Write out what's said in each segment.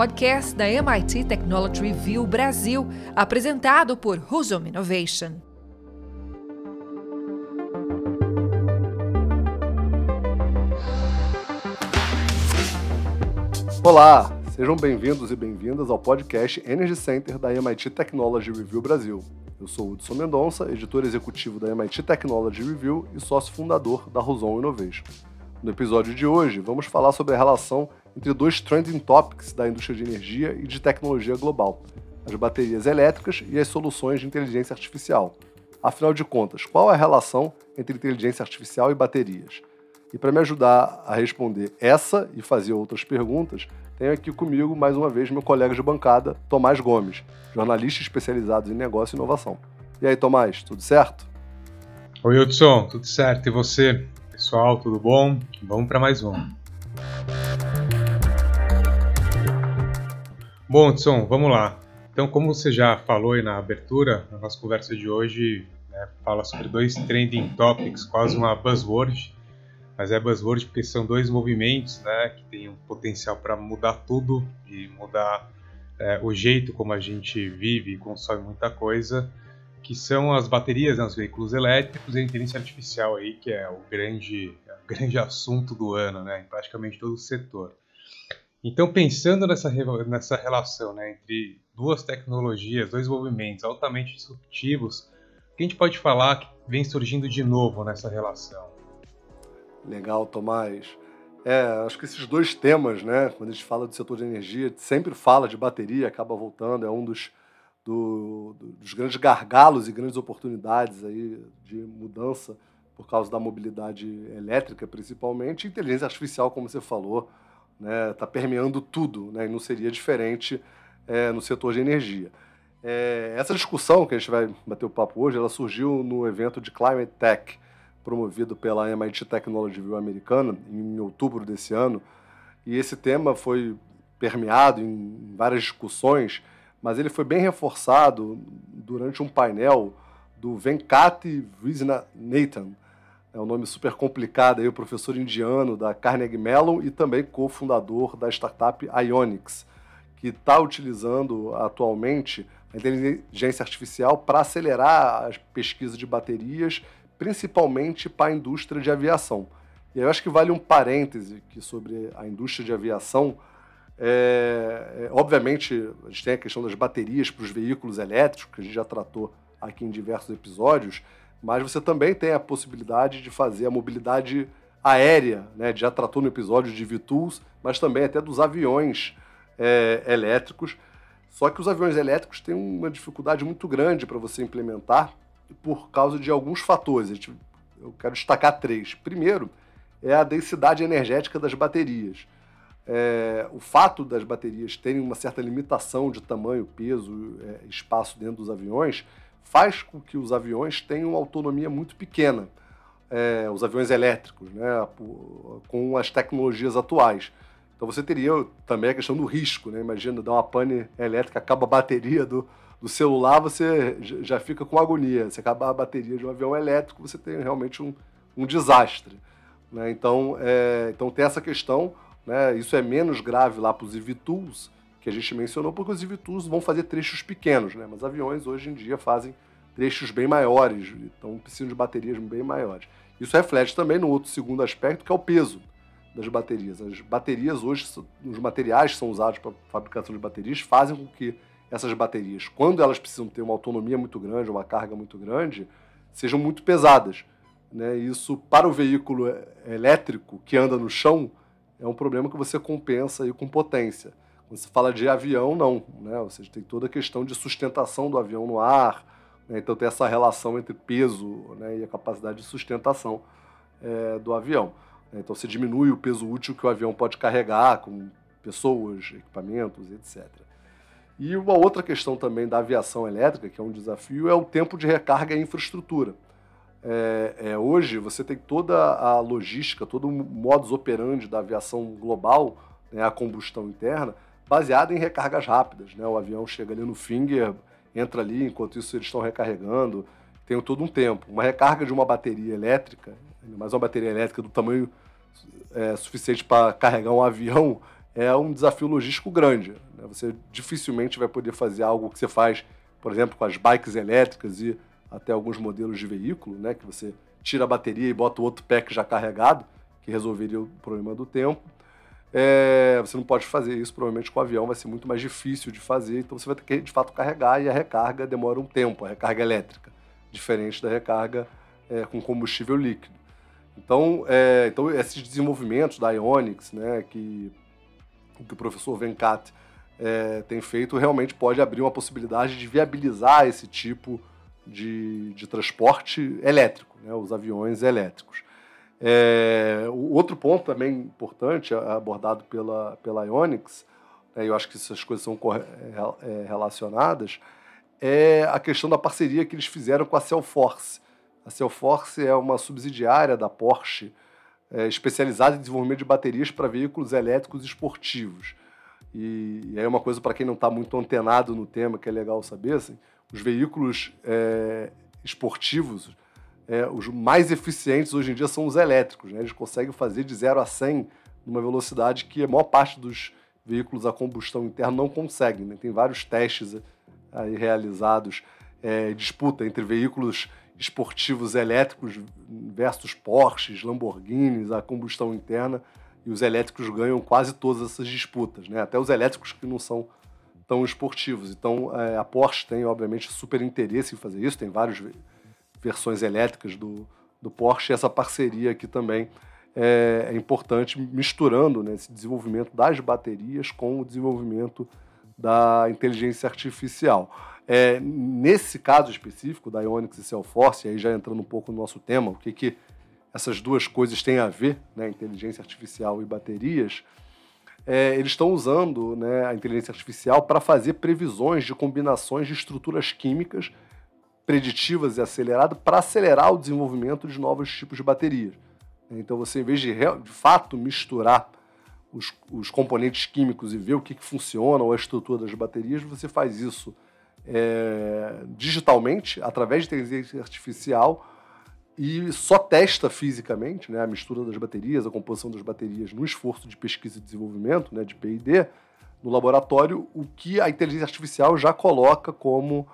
podcast da MIT Technology Review Brasil, apresentado por Ruzon Innovation. Olá, sejam bem-vindos e bem-vindas ao podcast Energy Center da MIT Technology Review Brasil. Eu sou Hudson Mendonça, editor executivo da MIT Technology Review e sócio fundador da Ruzon Innovation. No episódio de hoje, vamos falar sobre a relação entre dois trending topics da indústria de energia e de tecnologia global, as baterias elétricas e as soluções de inteligência artificial. Afinal de contas, qual é a relação entre inteligência artificial e baterias? E para me ajudar a responder essa e fazer outras perguntas, tenho aqui comigo, mais uma vez, meu colega de bancada, Tomás Gomes, jornalista especializado em negócio e inovação. E aí, Tomás, tudo certo? Oi, Hudson, tudo certo. E você? Pessoal, tudo bom? Vamos para mais um. Bom, Hudson, vamos lá. Então, como você já falou aí na abertura, a nossa conversa de hoje fala sobre dois trending topics, quase uma buzzword. Mas é buzzword porque são dois movimentos que têm um potencial para mudar tudo e mudar o jeito como a gente vive e consome muita coisa, que são as baterias nos veículos elétricos e a inteligência artificial, aí, que é o grande assunto do ano, em praticamente todo o setor. Então, pensando nessa relação entre duas tecnologias, dois movimentos altamente disruptivos, o que a gente pode falar que vem surgindo de novo nessa relação? Legal, Tomás. Acho que esses dois temas, quando a gente fala do setor de energia, sempre fala de bateria, acaba voltando, é um dos grandes gargalos e grandes oportunidades aí de mudança por causa da mobilidade elétrica, principalmente. Inteligência artificial, como você falou, está permeando tudo, e não seria diferente no setor de energia. Essa discussão que a gente vai bater o papo hoje, ela surgiu no evento de ClimateTech, promovido pela MIT Technology Review americana em outubro desse ano, e esse tema foi permeado em várias discussões, mas ele foi bem reforçado durante um painel do Venkatesh Nathan, é um nome super complicado, aí, o professor indiano da Carnegie Mellon e também cofundador da startup Ionics, que está utilizando atualmente a inteligência artificial para acelerar as pesquisas de baterias, principalmente para a indústria de aviação. E eu acho que vale um parêntese que sobre a indústria de aviação. Obviamente, a gente tem a questão das baterias para os veículos elétricos, que a gente já tratou aqui em diversos episódios, mas você também tem a possibilidade de fazer a mobilidade aérea, já tratou no episódio de V-Tools, mas também até dos aviões elétricos. Só que os aviões elétricos têm uma dificuldade muito grande para você implementar, por causa de alguns fatores. Eu quero destacar três. Primeiro, é a densidade energética das baterias. O fato das baterias terem uma certa limitação de tamanho, peso, espaço dentro dos aviões, faz com que os aviões tenham uma autonomia muito pequena, os aviões elétricos, com as tecnologias atuais. Então você teria também a questão do risco, imagina dar uma pane elétrica, acaba a bateria do celular, você já fica com agonia. Se acabar a bateria de um avião elétrico, você tem realmente um desastre. Então tem essa questão, isso é menos grave lá para os eVTOLs, que a gente mencionou, porque os eVTOLs vão fazer trechos pequenos, mas aviões hoje em dia fazem trechos bem maiores, então precisam de baterias bem maiores. Isso reflete também no outro segundo aspecto, que é o peso das baterias. As baterias hoje, os materiais que são usados para fabricação de baterias, fazem com que essas baterias, quando elas precisam ter uma autonomia muito grande, uma carga muito grande, sejam muito pesadas. Isso, para o veículo elétrico que anda no chão, é um problema que você compensa aí com potência. Quando você fala de avião, não. Ou seja, tem toda a questão de sustentação do avião no ar, então tem essa relação entre peso e a capacidade de sustentação do avião. Então você diminui o peso útil que o avião pode carregar com pessoas, equipamentos, etc. E uma outra questão também da aviação elétrica, que é um desafio, é o tempo de recarga e infraestrutura. Hoje você tem toda a logística, todo o modus operandi da aviação global, a combustão interna, baseada em recargas rápidas. O avião chega ali no finger, entra ali, enquanto isso eles estão recarregando, tem todo um tempo. Uma recarga de uma bateria elétrica, mais uma bateria elétrica do tamanho suficiente para carregar um avião, é um desafio logístico grande. Né? Você dificilmente vai poder fazer algo que você faz, por exemplo, com as bikes elétricas e até alguns modelos de veículo, né? Que você tira a bateria e bota o outro pack já carregado, que resolveria o problema do tempo. Você não pode fazer isso, provavelmente com o avião vai ser muito mais difícil de fazer, então você vai ter que, de fato, carregar, e a recarga demora um tempo, a recarga elétrica, diferente da recarga com combustível líquido. Então, esses desenvolvimentos da Ionics, né, que o professor Venkat tem feito, realmente pode abrir uma possibilidade de viabilizar esse tipo de transporte elétrico, né, os aviões elétricos. O outro ponto também importante, abordado pela Ionics, né, eu acho que essas coisas são relacionadas, é a questão da parceria que eles fizeram com a Cell Force. A Cell Force é uma subsidiária da Porsche, especializada em desenvolvimento de baterias para veículos elétricos esportivos. E aí é uma coisa para quem não está muito antenado no tema, que é legal saber, assim, os veículos esportivos, os mais eficientes hoje em dia são os elétricos, né? Eles conseguem fazer de 0 a 100 numa velocidade que a maior parte dos veículos a combustão interna não conseguem, né? Tem vários testes aí realizados, disputa entre veículos esportivos elétricos versus Porsches, Lamborghinis, a combustão interna, e os elétricos ganham quase todas essas disputas, né? Até os elétricos que não são tão esportivos. Então, a Porsche tem, obviamente, super interesse em fazer isso, tem vários versões elétricas do Porsche, e essa parceria aqui também é importante, misturando, né, esse desenvolvimento das baterias com o desenvolvimento da inteligência artificial. Nesse caso específico da Ionics e Cell Force, aí já entrando um pouco no nosso tema, o que essas duas coisas têm a ver, né, inteligência artificial e baterias, eles estão usando, né, a inteligência artificial para fazer previsões de combinações de estruturas químicas preditivas e aceleradas para acelerar o desenvolvimento de novos tipos de baterias. Então, você, em vez de fato misturar os componentes químicos e ver o que funciona ou a estrutura das baterias, você faz isso digitalmente, através de inteligência artificial, e só testa fisicamente, né, a mistura das baterias, a composição das baterias no esforço de pesquisa e desenvolvimento, né, de P&D, no laboratório, o que a inteligência artificial já coloca como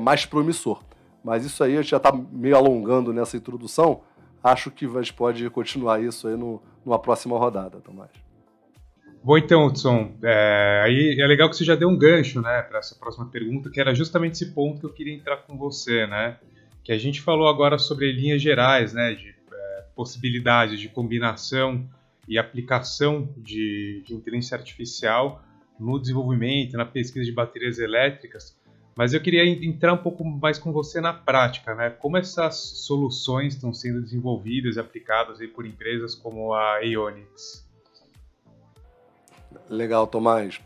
mais promissor. Mas isso aí a gente já está meio alongando nessa introdução. Acho que a gente pode continuar isso aí numa próxima rodada, Tomás. Bom, então, Hudson, aí é legal que você já deu um gancho, né, para essa próxima pergunta, que era justamente esse ponto que eu queria entrar com você, né? Que a gente falou agora sobre linhas gerais, né, de possibilidades de combinação e aplicação de inteligência artificial no desenvolvimento, na pesquisa de baterias elétricas. Mas eu queria entrar um pouco mais com você na prática, né? Como essas soluções estão sendo desenvolvidas e aplicadas aí por empresas como a Ionics? Legal, Tomás.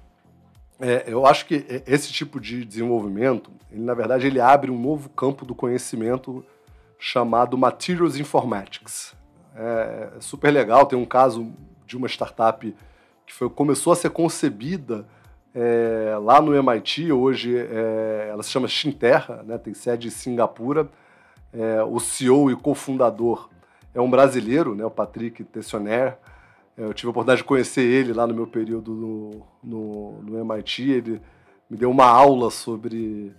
Eu acho que esse tipo de desenvolvimento, ele, na verdade, ele abre um novo campo do conhecimento chamado Materials Informatics. É super legal, tem um caso de uma startup que começou a ser concebida lá no MIT, hoje ela se chama Xinterra, né, tem sede em Singapura. O CEO e cofundador é um brasileiro, né, o Patrick Tessonier. Eu tive a oportunidade de conhecer ele lá no meu período no MIT. Ele me deu uma aula sobre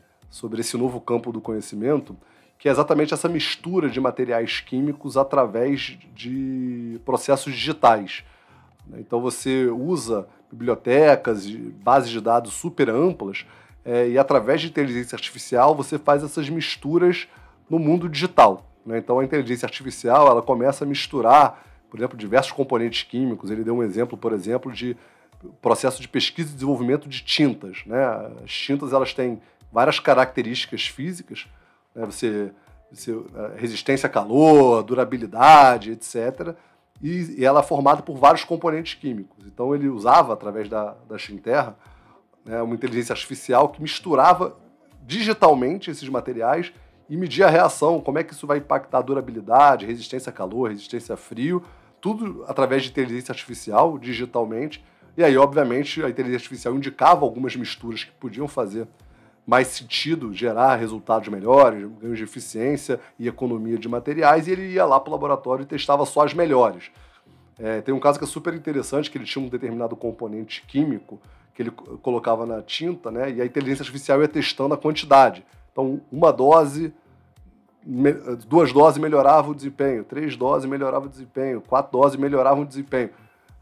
esse novo campo do conhecimento, que é exatamente essa mistura de materiais químicos através de processos digitais. Então você usa bibliotecas e bases de dados super amplas, e através de inteligência artificial você faz essas misturas no mundo digital, né? Então a inteligência artificial, ela começa a misturar, por exemplo, diversos componentes químicos. Ele deu um exemplo, por exemplo, de processo de pesquisa e desenvolvimento de tintas, né? As tintas, elas têm várias características físicas, né? Você resistência a calor, durabilidade, etc., e ela é formada por vários componentes químicos. Então ele usava, através da Xinterra, né, uma inteligência artificial que misturava digitalmente esses materiais e media a reação, como é que isso vai impactar a durabilidade, resistência a calor, resistência a frio, tudo através de inteligência artificial, digitalmente. E aí, obviamente, a inteligência artificial indicava algumas misturas que podiam fazer mais sentido, gerar resultados melhores, ganhos de eficiência e economia de materiais, e ele ia lá para o laboratório e testava só as melhores. Tem um caso que é super interessante, que ele tinha um determinado componente químico que ele colocava na tinta, né? E a inteligência artificial ia testando a quantidade. Então, uma dose, 2 doses melhorava o desempenho, 3 doses melhorava o desempenho, 4 doses melhoravam o desempenho.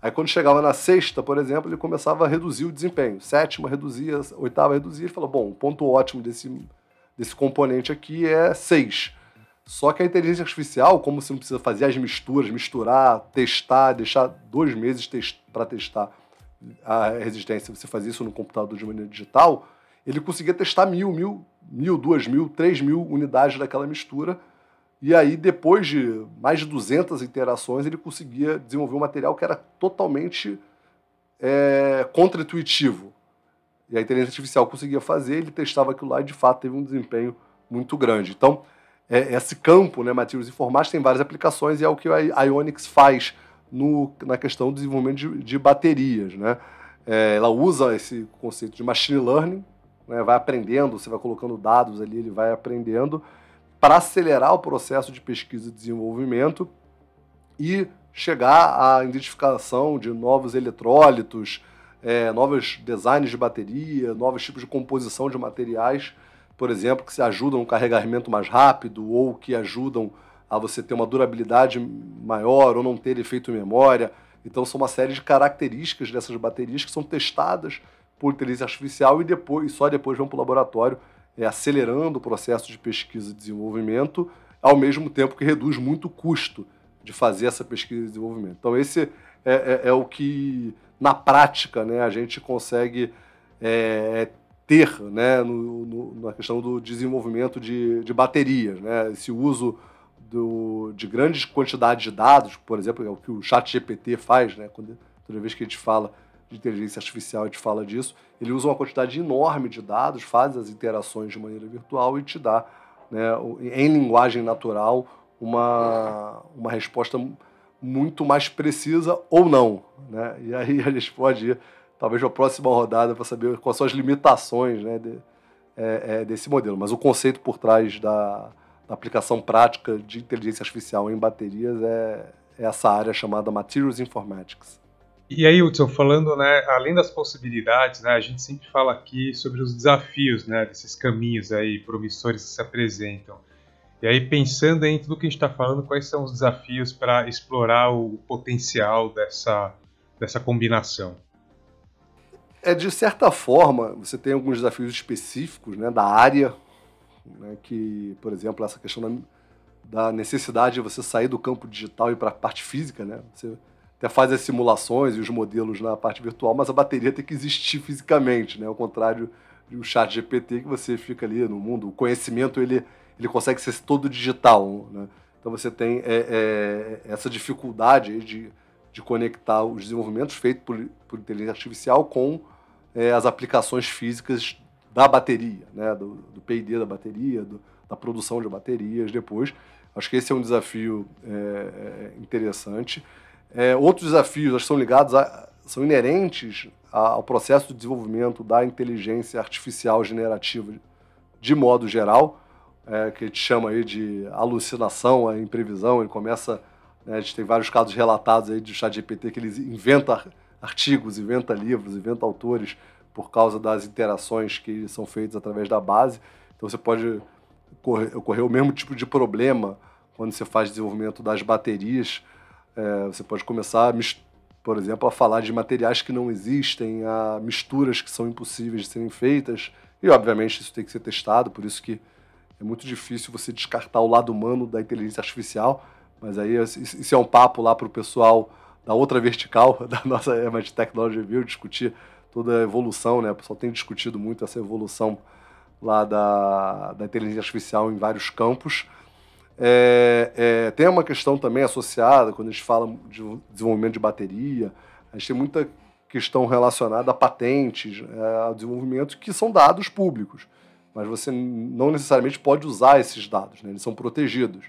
Aí, quando chegava na 6ª, por exemplo, ele começava a reduzir o desempenho. 7ª reduzia, 8ª reduzia. Ele falou, bom, o ponto ótimo desse componente aqui é 6. Só que a inteligência artificial, como você não precisa fazer as misturas, misturar, testar, deixar 2 meses para testar a resistência, você fazia isso no computador de maneira digital, ele conseguia testar 1.000, 2.000, 3.000 unidades daquela mistura. E aí, depois de mais de 200 interações, ele conseguia desenvolver um material que era totalmente contra-intuitivo. E a inteligência artificial conseguia fazer, ele testava aquilo lá e, de fato, teve um desempenho muito grande. Então, esse campo, né, Materials Informatics, tem várias aplicações e é o que a Ionics faz na questão do desenvolvimento de baterias, né? Ela usa esse conceito de machine learning, né? Vai aprendendo, você vai colocando dados ali, ele vai aprendendo, para acelerar o processo de pesquisa e desenvolvimento e chegar à identificação de novos eletrólitos, novos designs de bateria, novos tipos de composição de materiais, por exemplo, que se ajudam a um carregamento mais rápido ou que ajudam a você ter uma durabilidade maior ou não ter efeito memória. Então, são uma série de características dessas baterias que são testadas por inteligência artificial e só depois vão para o laboratório, acelerando o processo de pesquisa e desenvolvimento, ao mesmo tempo que reduz muito o custo de fazer essa pesquisa e desenvolvimento. Então, esse é o que, na prática, né, a gente consegue ter, né, na questão do desenvolvimento de baterias, né, esse uso de grandes quantidades de dados, por exemplo, é o que o ChatGPT faz, né, toda vez que a gente fala de inteligência artificial, a gente fala disso, ele usa uma quantidade enorme de dados, faz as interações de maneira virtual e te dá, né, em linguagem natural, uma resposta muito mais precisa ou não, né? E aí a gente pode ir, talvez, para a próxima rodada para saber quais são as limitações, né, desse modelo. Mas o conceito por trás da aplicação prática de inteligência artificial em baterias é essa área chamada Materials Informatics. E aí, Hudson, falando, né, além das possibilidades, né, a gente sempre fala aqui sobre os desafios, né, desses caminhos aí promissores que se apresentam. E aí, pensando em tudo que a gente está falando, quais são os desafios para explorar o potencial dessa combinação? De certa forma, você tem alguns desafios específicos, né, da área, né, que, por exemplo, essa questão da necessidade de você sair do campo digital e ir para a parte física, né? Você até faz as simulações e os modelos na parte virtual, mas a bateria tem que existir fisicamente, né? Ao contrário do ChatGPT, que você fica ali no mundo, o conhecimento ele consegue ser todo digital, né? Então você tem essa dificuldade de conectar os desenvolvimentos feitos por inteligência artificial com as aplicações físicas da bateria, né? Do P&D da bateria, da produção de baterias depois. Acho que esse é um desafio interessante. Outros desafios acho que são inerentes ao processo de desenvolvimento da inteligência artificial generativa de modo geral, que a gente chama aí de alucinação, a imprevisão. Ele começa, né, a gente tem vários casos relatados aí do ChatGPT que ele inventa artigos, inventa livros, inventa autores por causa das interações que são feitas através da base. Então você pode ocorrer o mesmo tipo de problema quando você faz desenvolvimento das baterias. Você pode começar, por exemplo, a falar de materiais que não existem, a misturas que são impossíveis de serem feitas, e obviamente isso tem que ser testado, por isso que é muito difícil você descartar o lado humano da inteligência artificial, mas aí isso é um papo lá para o pessoal da outra vertical, da nossa MIT Technology Review, discutir toda a evolução, né? O pessoal tem discutido muito essa evolução lá da inteligência artificial em vários campos. Tem uma questão também associada, quando a gente fala de desenvolvimento de bateria, a gente tem muita questão relacionada a patentes, ao desenvolvimento, que são dados públicos, mas você não necessariamente pode usar esses dados, né? Eles são protegidos.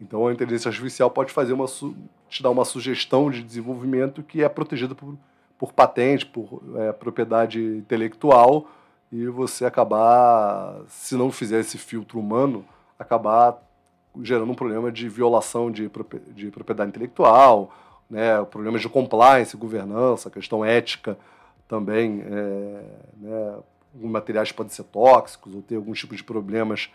Então a inteligência artificial pode fazer te dar uma sugestão de desenvolvimento que é protegida por patente, por propriedade intelectual, e você acabar, se não fizer esse filtro humano, acabar gerando um problema de violação de propriedade intelectual, né, problemas de compliance, governança, questão ética também, né, materiais podem ser tóxicos ou ter alguns tipos de problemas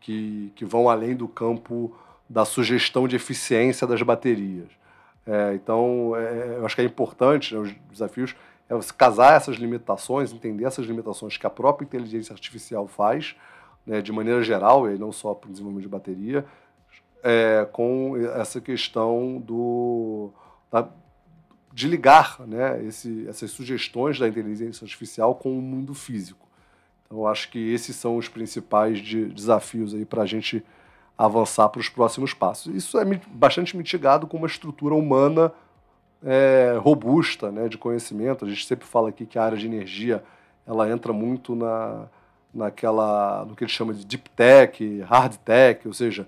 que vão além do campo da sugestão de eficiência das baterias. Então, eu acho que é importante, né, os desafios, é você casar essas limitações, entender essas limitações que a própria inteligência artificial faz, né, de maneira geral, e não só para o desenvolvimento de bateria, com essa questão de ligar, né, essas sugestões da inteligência artificial com o mundo físico. Então, eu acho que esses são os principais desafios para a gente avançar para os próximos passos. Isso é bastante mitigado com uma estrutura humana robusta, né, de conhecimento. A gente sempre fala aqui que a área de energia ela entra muito no que eles chamam de deep tech, hard tech, ou seja,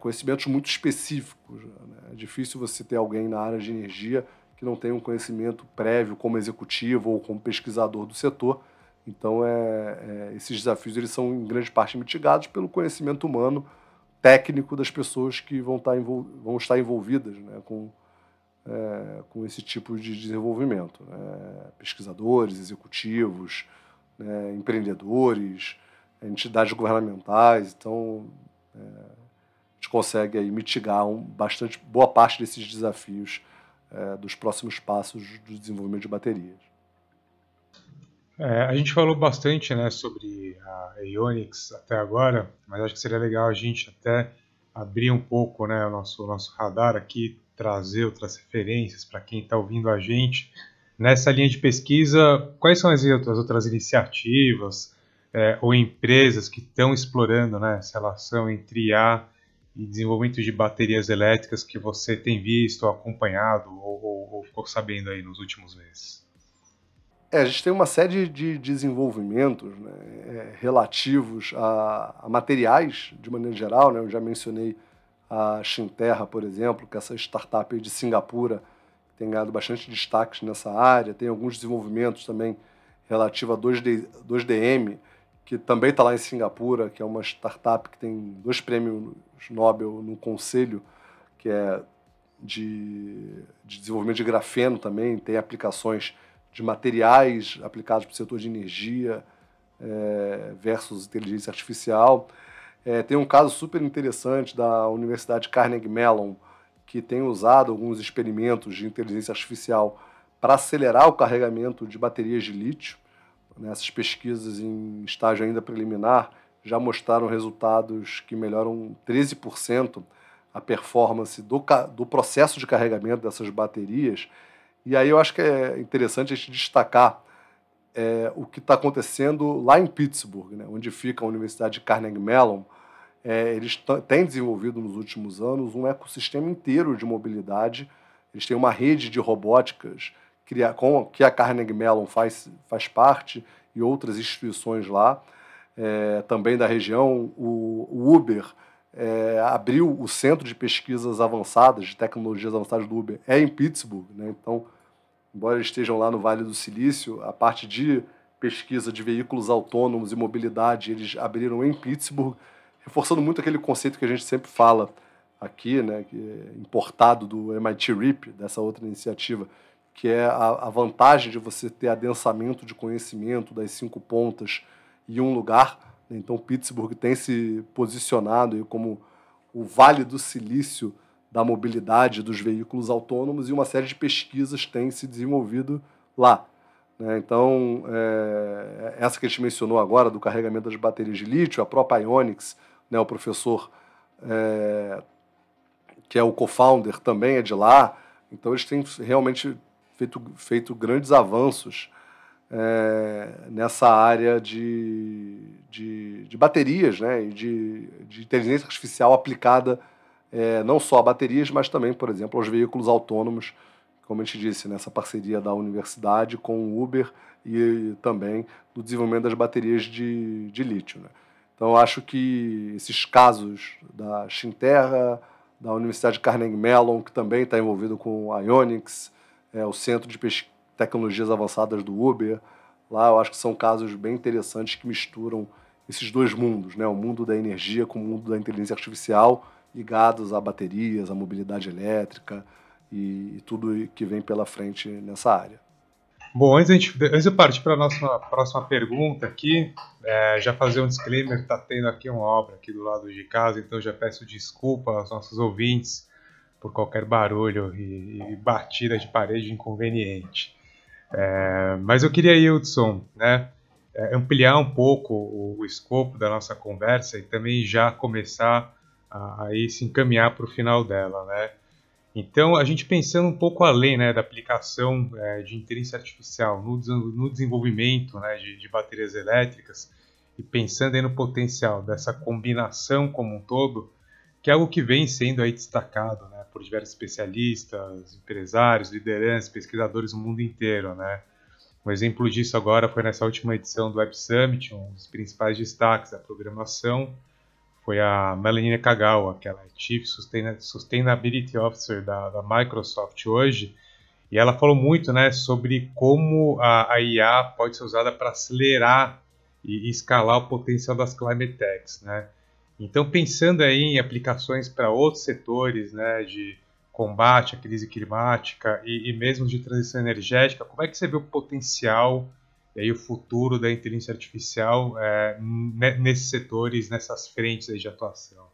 conhecimentos muito específicos, né? É difícil você ter alguém na área de energia que não tenha um conhecimento prévio como executivo ou como pesquisador do setor. Então, esses desafios eles são, em grande parte, mitigados pelo conhecimento humano técnico das pessoas que vão estar envolvidas, né, com esse tipo de desenvolvimento. Pesquisadores, executivos, empreendedores, entidades governamentais. Então, a gente consegue aí mitigar bastante boa parte desses desafios dos próximos passos do desenvolvimento de baterias. A gente falou bastante, né, sobre a Ionics até agora, mas acho que seria legal a gente até abrir um pouco, né, o nosso radar aqui, trazer outras referências para quem está ouvindo a gente. Nessa linha de pesquisa, quais são as outras iniciativas ou empresas que estão explorando, né, essa relação entre IA e desenvolvimento de baterias elétricas que você tem visto, acompanhado ou ficou sabendo aí nos últimos meses? A gente tem uma série de desenvolvimentos, né, relativos a materiais, de maneira geral, né. Eu já mencionei a Xinterra, por exemplo, que é essa startup de Singapura, que tem ganhado bastante destaques nessa área. Tem alguns desenvolvimentos também relativos a 2DM, que também está lá em Singapura, que é uma startup que tem 2 prêmios Nobel no Conselho, que é de desenvolvimento de grafeno também, tem aplicações de materiais aplicados para o setor de energia versus inteligência artificial. Tem um caso super interessante da Universidade Carnegie Mellon, que tem usado alguns experimentos de inteligência artificial para acelerar o carregamento de baterias de lítio. Essas pesquisas em estágio ainda preliminar já mostraram resultados que melhoram 13% a performance do processo de carregamento dessas baterias. E aí eu acho que é interessante a gente destacar o que está acontecendo lá em Pittsburgh, né, onde fica a Universidade de Carnegie Mellon. Eles têm desenvolvido nos últimos anos um ecossistema inteiro de mobilidade. Eles têm uma rede de robóticas que a Carnegie Mellon faz parte e outras instituições lá, também da região. O Uber abriu o centro de pesquisas avançadas, de tecnologias avançadas do Uber, em Pittsburgh, né? Então, embora eles estejam lá no Vale do Silício, a parte de pesquisa de veículos autônomos e mobilidade eles abriram em Pittsburgh, reforçando muito aquele conceito que a gente sempre fala aqui, né, que é importado do MIT RIP, dessa outra iniciativa, que é a vantagem de você ter adensamento de conhecimento das 5 pontas em um lugar. Então, Pittsburgh tem se posicionado como o Vale do Silício da mobilidade dos veículos autônomos e uma série de pesquisas tem se desenvolvido lá. Então, essa que a gente mencionou agora, do carregamento das baterias de lítio, a própria Ionics, né, o professor que é o co-founder também é de lá. Então, eles têm realmente feito grandes avanços nessa área de baterias, né, e de inteligência artificial aplicada não só a baterias, mas também, por exemplo, aos veículos autônomos, como a gente disse, nessa parceria da universidade com o Uber e também do desenvolvimento das baterias de lítio, né? Então, acho que esses casos da Xinterra, da Universidade Carnegie Mellon, que também está envolvido com a Ionics, o Centro de Tecnologias Avançadas do Uber, lá eu acho que são casos bem interessantes que misturam esses dois mundos, né? O mundo da energia com o mundo da inteligência artificial, ligados a baterias, a mobilidade elétrica, e tudo que vem pela frente nessa área. Bom, antes de partir para a nossa próxima pergunta aqui, já fazer um disclaimer que está tendo aqui uma obra aqui do lado de casa, então já peço desculpa aos nossos ouvintes por qualquer barulho e batida de parede inconveniente. Mas eu queria, Hudson, né, ampliar um pouco o escopo da nossa conversa e também já começar a se encaminhar para o final dela, né? Então, a gente pensando um pouco além, né, da aplicação de inteligência artificial no desenvolvimento, né, de baterias elétricas, e pensando aí no potencial dessa combinação como um todo, que é algo que vem sendo aí destacado, né, por diversos especialistas, empresários, lideranças, pesquisadores no mundo inteiro, né? Um exemplo disso agora foi nessa última edição do Web Summit. Um dos principais destaques da programação foi a Melanie Nakagawa, que ela é Chief Sustainability Officer da Microsoft hoje, e ela falou muito, né, sobre como a IA pode ser usada para acelerar e escalar o potencial das ClimateTechs, né? Então, pensando aí em aplicações para outros setores, né, de combate à crise climática e mesmo de transição energética, como é que você vê o potencial e aí o futuro da inteligência artificial nesses setores, nessas frentes aí de atuação?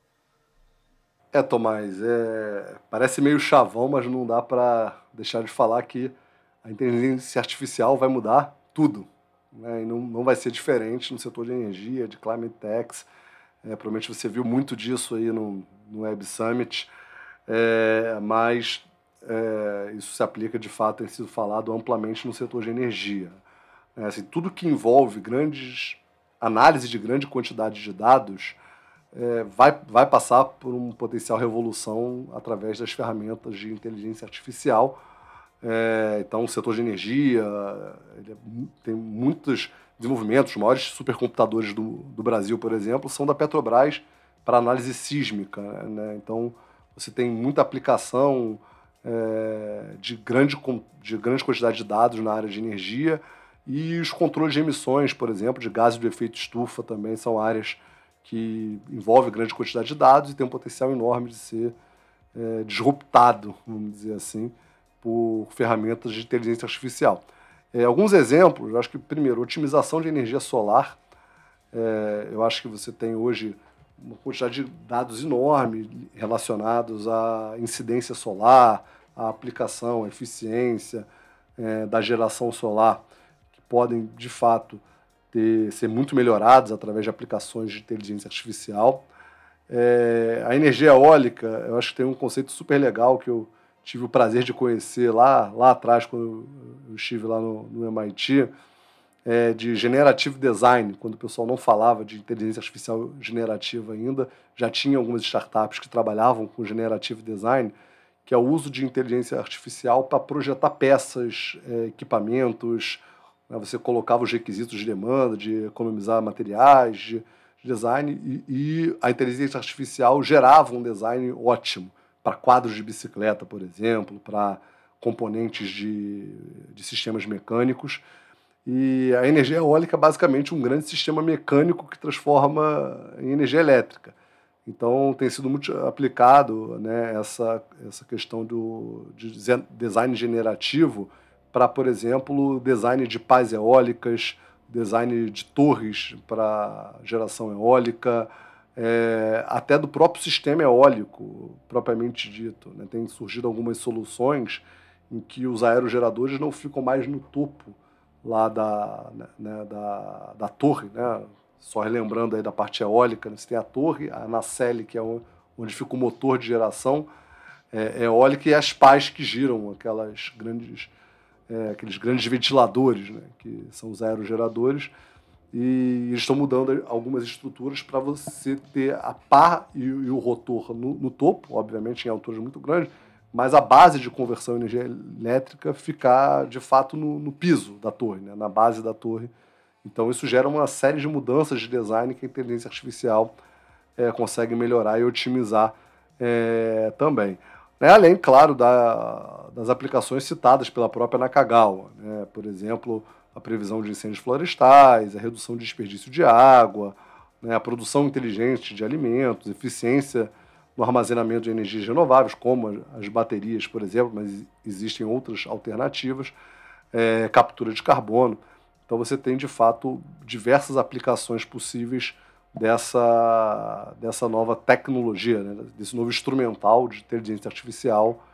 Tomás, parece meio chavão, mas não dá para deixar de falar que a inteligência artificial vai mudar tudo, né? E não vai ser diferente no setor de energia, de climate techs. Provavelmente você viu muito disso aí no Web Summit, mas isso se aplica, de fato, tem sido falado amplamente no setor de energia. Assim, tudo que envolve análise de grande quantidade de dados vai passar por uma potencial revolução através das ferramentas de inteligência artificial. Então, o setor de energia tem muitos desenvolvimentos. Os maiores supercomputadores do Brasil, por exemplo, são da Petrobras para análise sísmica, né? Então, você tem muita aplicação de grande quantidade de dados na área de energia. E os controles de emissões, por exemplo, de gases do efeito estufa também são áreas que envolvem grande quantidade de dados e tem um potencial enorme de ser disruptado, vamos dizer assim, por ferramentas de inteligência artificial. Alguns exemplos, eu acho que, primeiro, otimização de energia solar. Eu acho que você tem hoje uma quantidade de dados enorme relacionados à incidência solar, à aplicação, à eficiência da geração solar, podem, de fato, ser muito melhorados através de aplicações de inteligência artificial. A energia eólica, eu acho que tem um conceito super legal que eu tive o prazer de conhecer lá atrás, quando eu estive lá no MIT, de generative design. Quando o pessoal não falava de inteligência artificial generativa ainda, já tinha algumas startups que trabalhavam com generative design, que é o uso de inteligência artificial para projetar peças, equipamentos. Você colocava os requisitos de demanda, de economizar materiais, de design, e a inteligência artificial gerava um design ótimo para quadros de bicicleta, por exemplo, para componentes de sistemas mecânicos. E a energia eólica é basicamente um grande sistema mecânico que transforma em energia elétrica. Então, tem sido muito aplicado, né, essa questão de design generativo para, por exemplo, design de pás eólicas, design de torres para geração eólica, até do próprio sistema eólico, propriamente dito, né? Tem surgido algumas soluções em que os aerogeradores não ficam mais no topo lá da torre, né? Só relembrando aí da parte eólica, né? Você tem a torre, a nacelle, que é onde fica o motor de geração eólica, e as pás que giram aqueles grandes ventiladores, né, que são os aerogeradores, e eles estão mudando algumas estruturas para você ter a pá e o rotor no topo, obviamente em alturas muito grandes, mas a base de conversão em energia elétrica ficar, de fato, no piso da torre, né, na base da torre. Então, isso gera uma série de mudanças de design que a inteligência artificial consegue melhorar e otimizar também. Além, claro, das aplicações citadas pela própria Nakagawa, né? Por exemplo, a previsão de incêndios florestais, a redução de desperdício de água, né? A produção inteligente de alimentos, eficiência no armazenamento de energias renováveis, como as baterias, por exemplo, mas existem outras alternativas, captura de carbono. Então você tem, de fato, diversas aplicações possíveis dessa nova tecnologia, né? Desse novo instrumental de inteligência artificial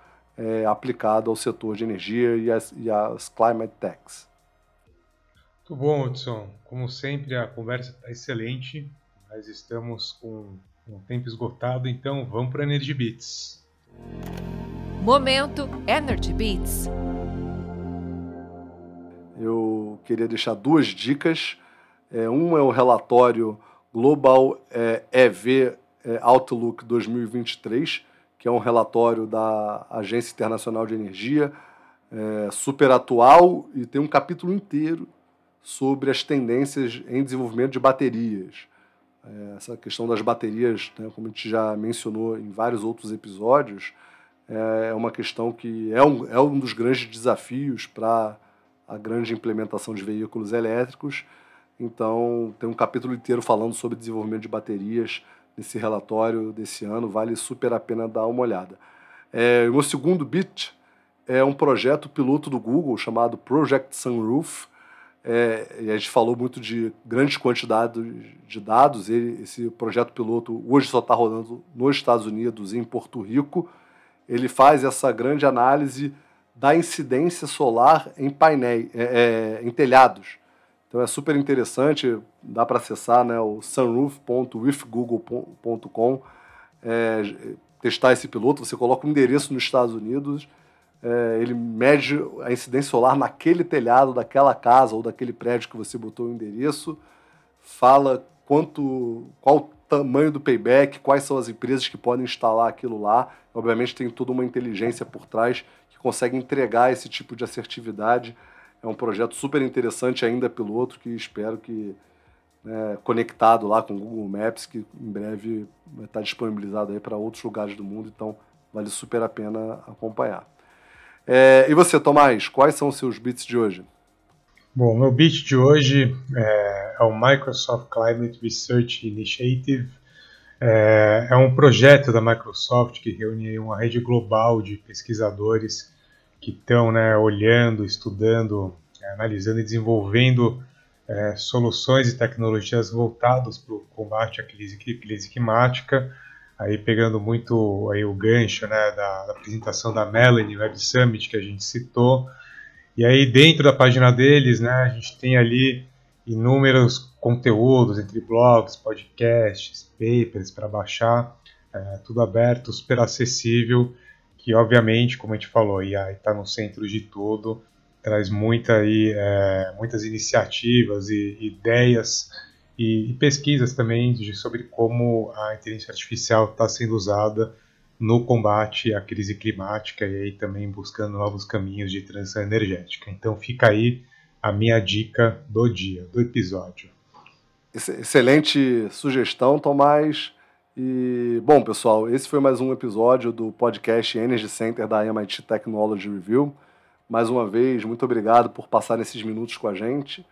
aplicado ao setor de energia e às climate techs. Muito bom, Hudson. Como sempre, a conversa está excelente. Nós estamos com um tempo esgotado, então vamos para a Energy Beats. Momento Energy Beats. Eu queria deixar duas dicas. Um é o relatório Global EV Outlook 2023, que é um relatório da Agência Internacional de Energia, super atual, e tem um capítulo inteiro sobre as tendências em desenvolvimento de baterias. Essa questão das baterias, né, como a gente já mencionou em vários outros episódios, é uma questão que é um dos grandes desafios para a grande implementação de veículos elétricos. Então, tem um capítulo inteiro falando sobre desenvolvimento de baterias nesse relatório desse ano. Vale super a pena dar uma olhada. O meu segundo beat é um projeto piloto do Google chamado Project Sunroof. E a gente falou muito de grandes quantidades de dados. Esse projeto piloto hoje só está rodando nos Estados Unidos e em Porto Rico. Ele faz essa grande análise da incidência solar em painéis, em telhados. Então é super interessante, dá para acessar, né, o sunroof.withgoogle.com, testar esse piloto. Você coloca um endereço nos Estados Unidos, ele mede a incidência solar naquele telhado, daquela casa ou daquele prédio que você botou o endereço, fala qual o tamanho do payback, quais são as empresas que podem instalar aquilo lá. Obviamente tem toda uma inteligência por trás que consegue entregar esse tipo de assertividade. É um projeto super interessante, ainda piloto, que espero que, conectado lá com o Google Maps, que em breve vai estar disponibilizado aí para outros lugares do mundo. Então vale super a pena acompanhar. E você, Tomás, quais são os seus beats de hoje? Bom, meu beat de hoje é o Microsoft Climate Research Initiative. É um projeto da Microsoft que reúne uma rede global de pesquisadores que estão, olhando, estudando, analisando e desenvolvendo soluções e tecnologias voltadas para o combate à crise climática. Aí pegando muito aí o gancho, da apresentação da Melanie, Web Summit, que a gente citou. E aí dentro da página deles, a gente tem ali inúmeros conteúdos, entre blogs, podcasts, papers para baixar, tudo aberto, super acessível, que obviamente, como a gente falou, está no centro de tudo, traz muitas iniciativas e ideias e pesquisas também sobre como a inteligência artificial está sendo usada no combate à crise climática e aí também buscando novos caminhos de transição energética. Então fica aí a minha dica do dia, do episódio. Excelente sugestão, Tomás. E, bom, pessoal, esse foi mais um episódio do podcast Energy Center da MIT Technology Review. Mais uma vez, muito obrigado por passar esses minutos com a gente.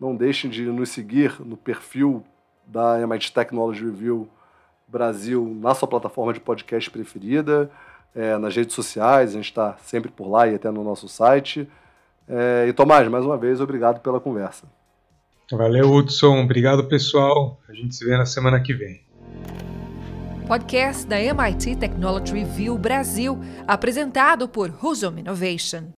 Não deixem de nos seguir no perfil da MIT Technology Review Brasil na sua plataforma de podcast preferida, nas redes sociais, a gente está sempre por lá e até no nosso site. E Tomás, mais uma vez, obrigado pela conversa. Valeu, Hudson. Obrigado, pessoal. A gente se vê na semana que vem. Podcast da MIT Technology Review Brasil, apresentado por Ruzon Innovation.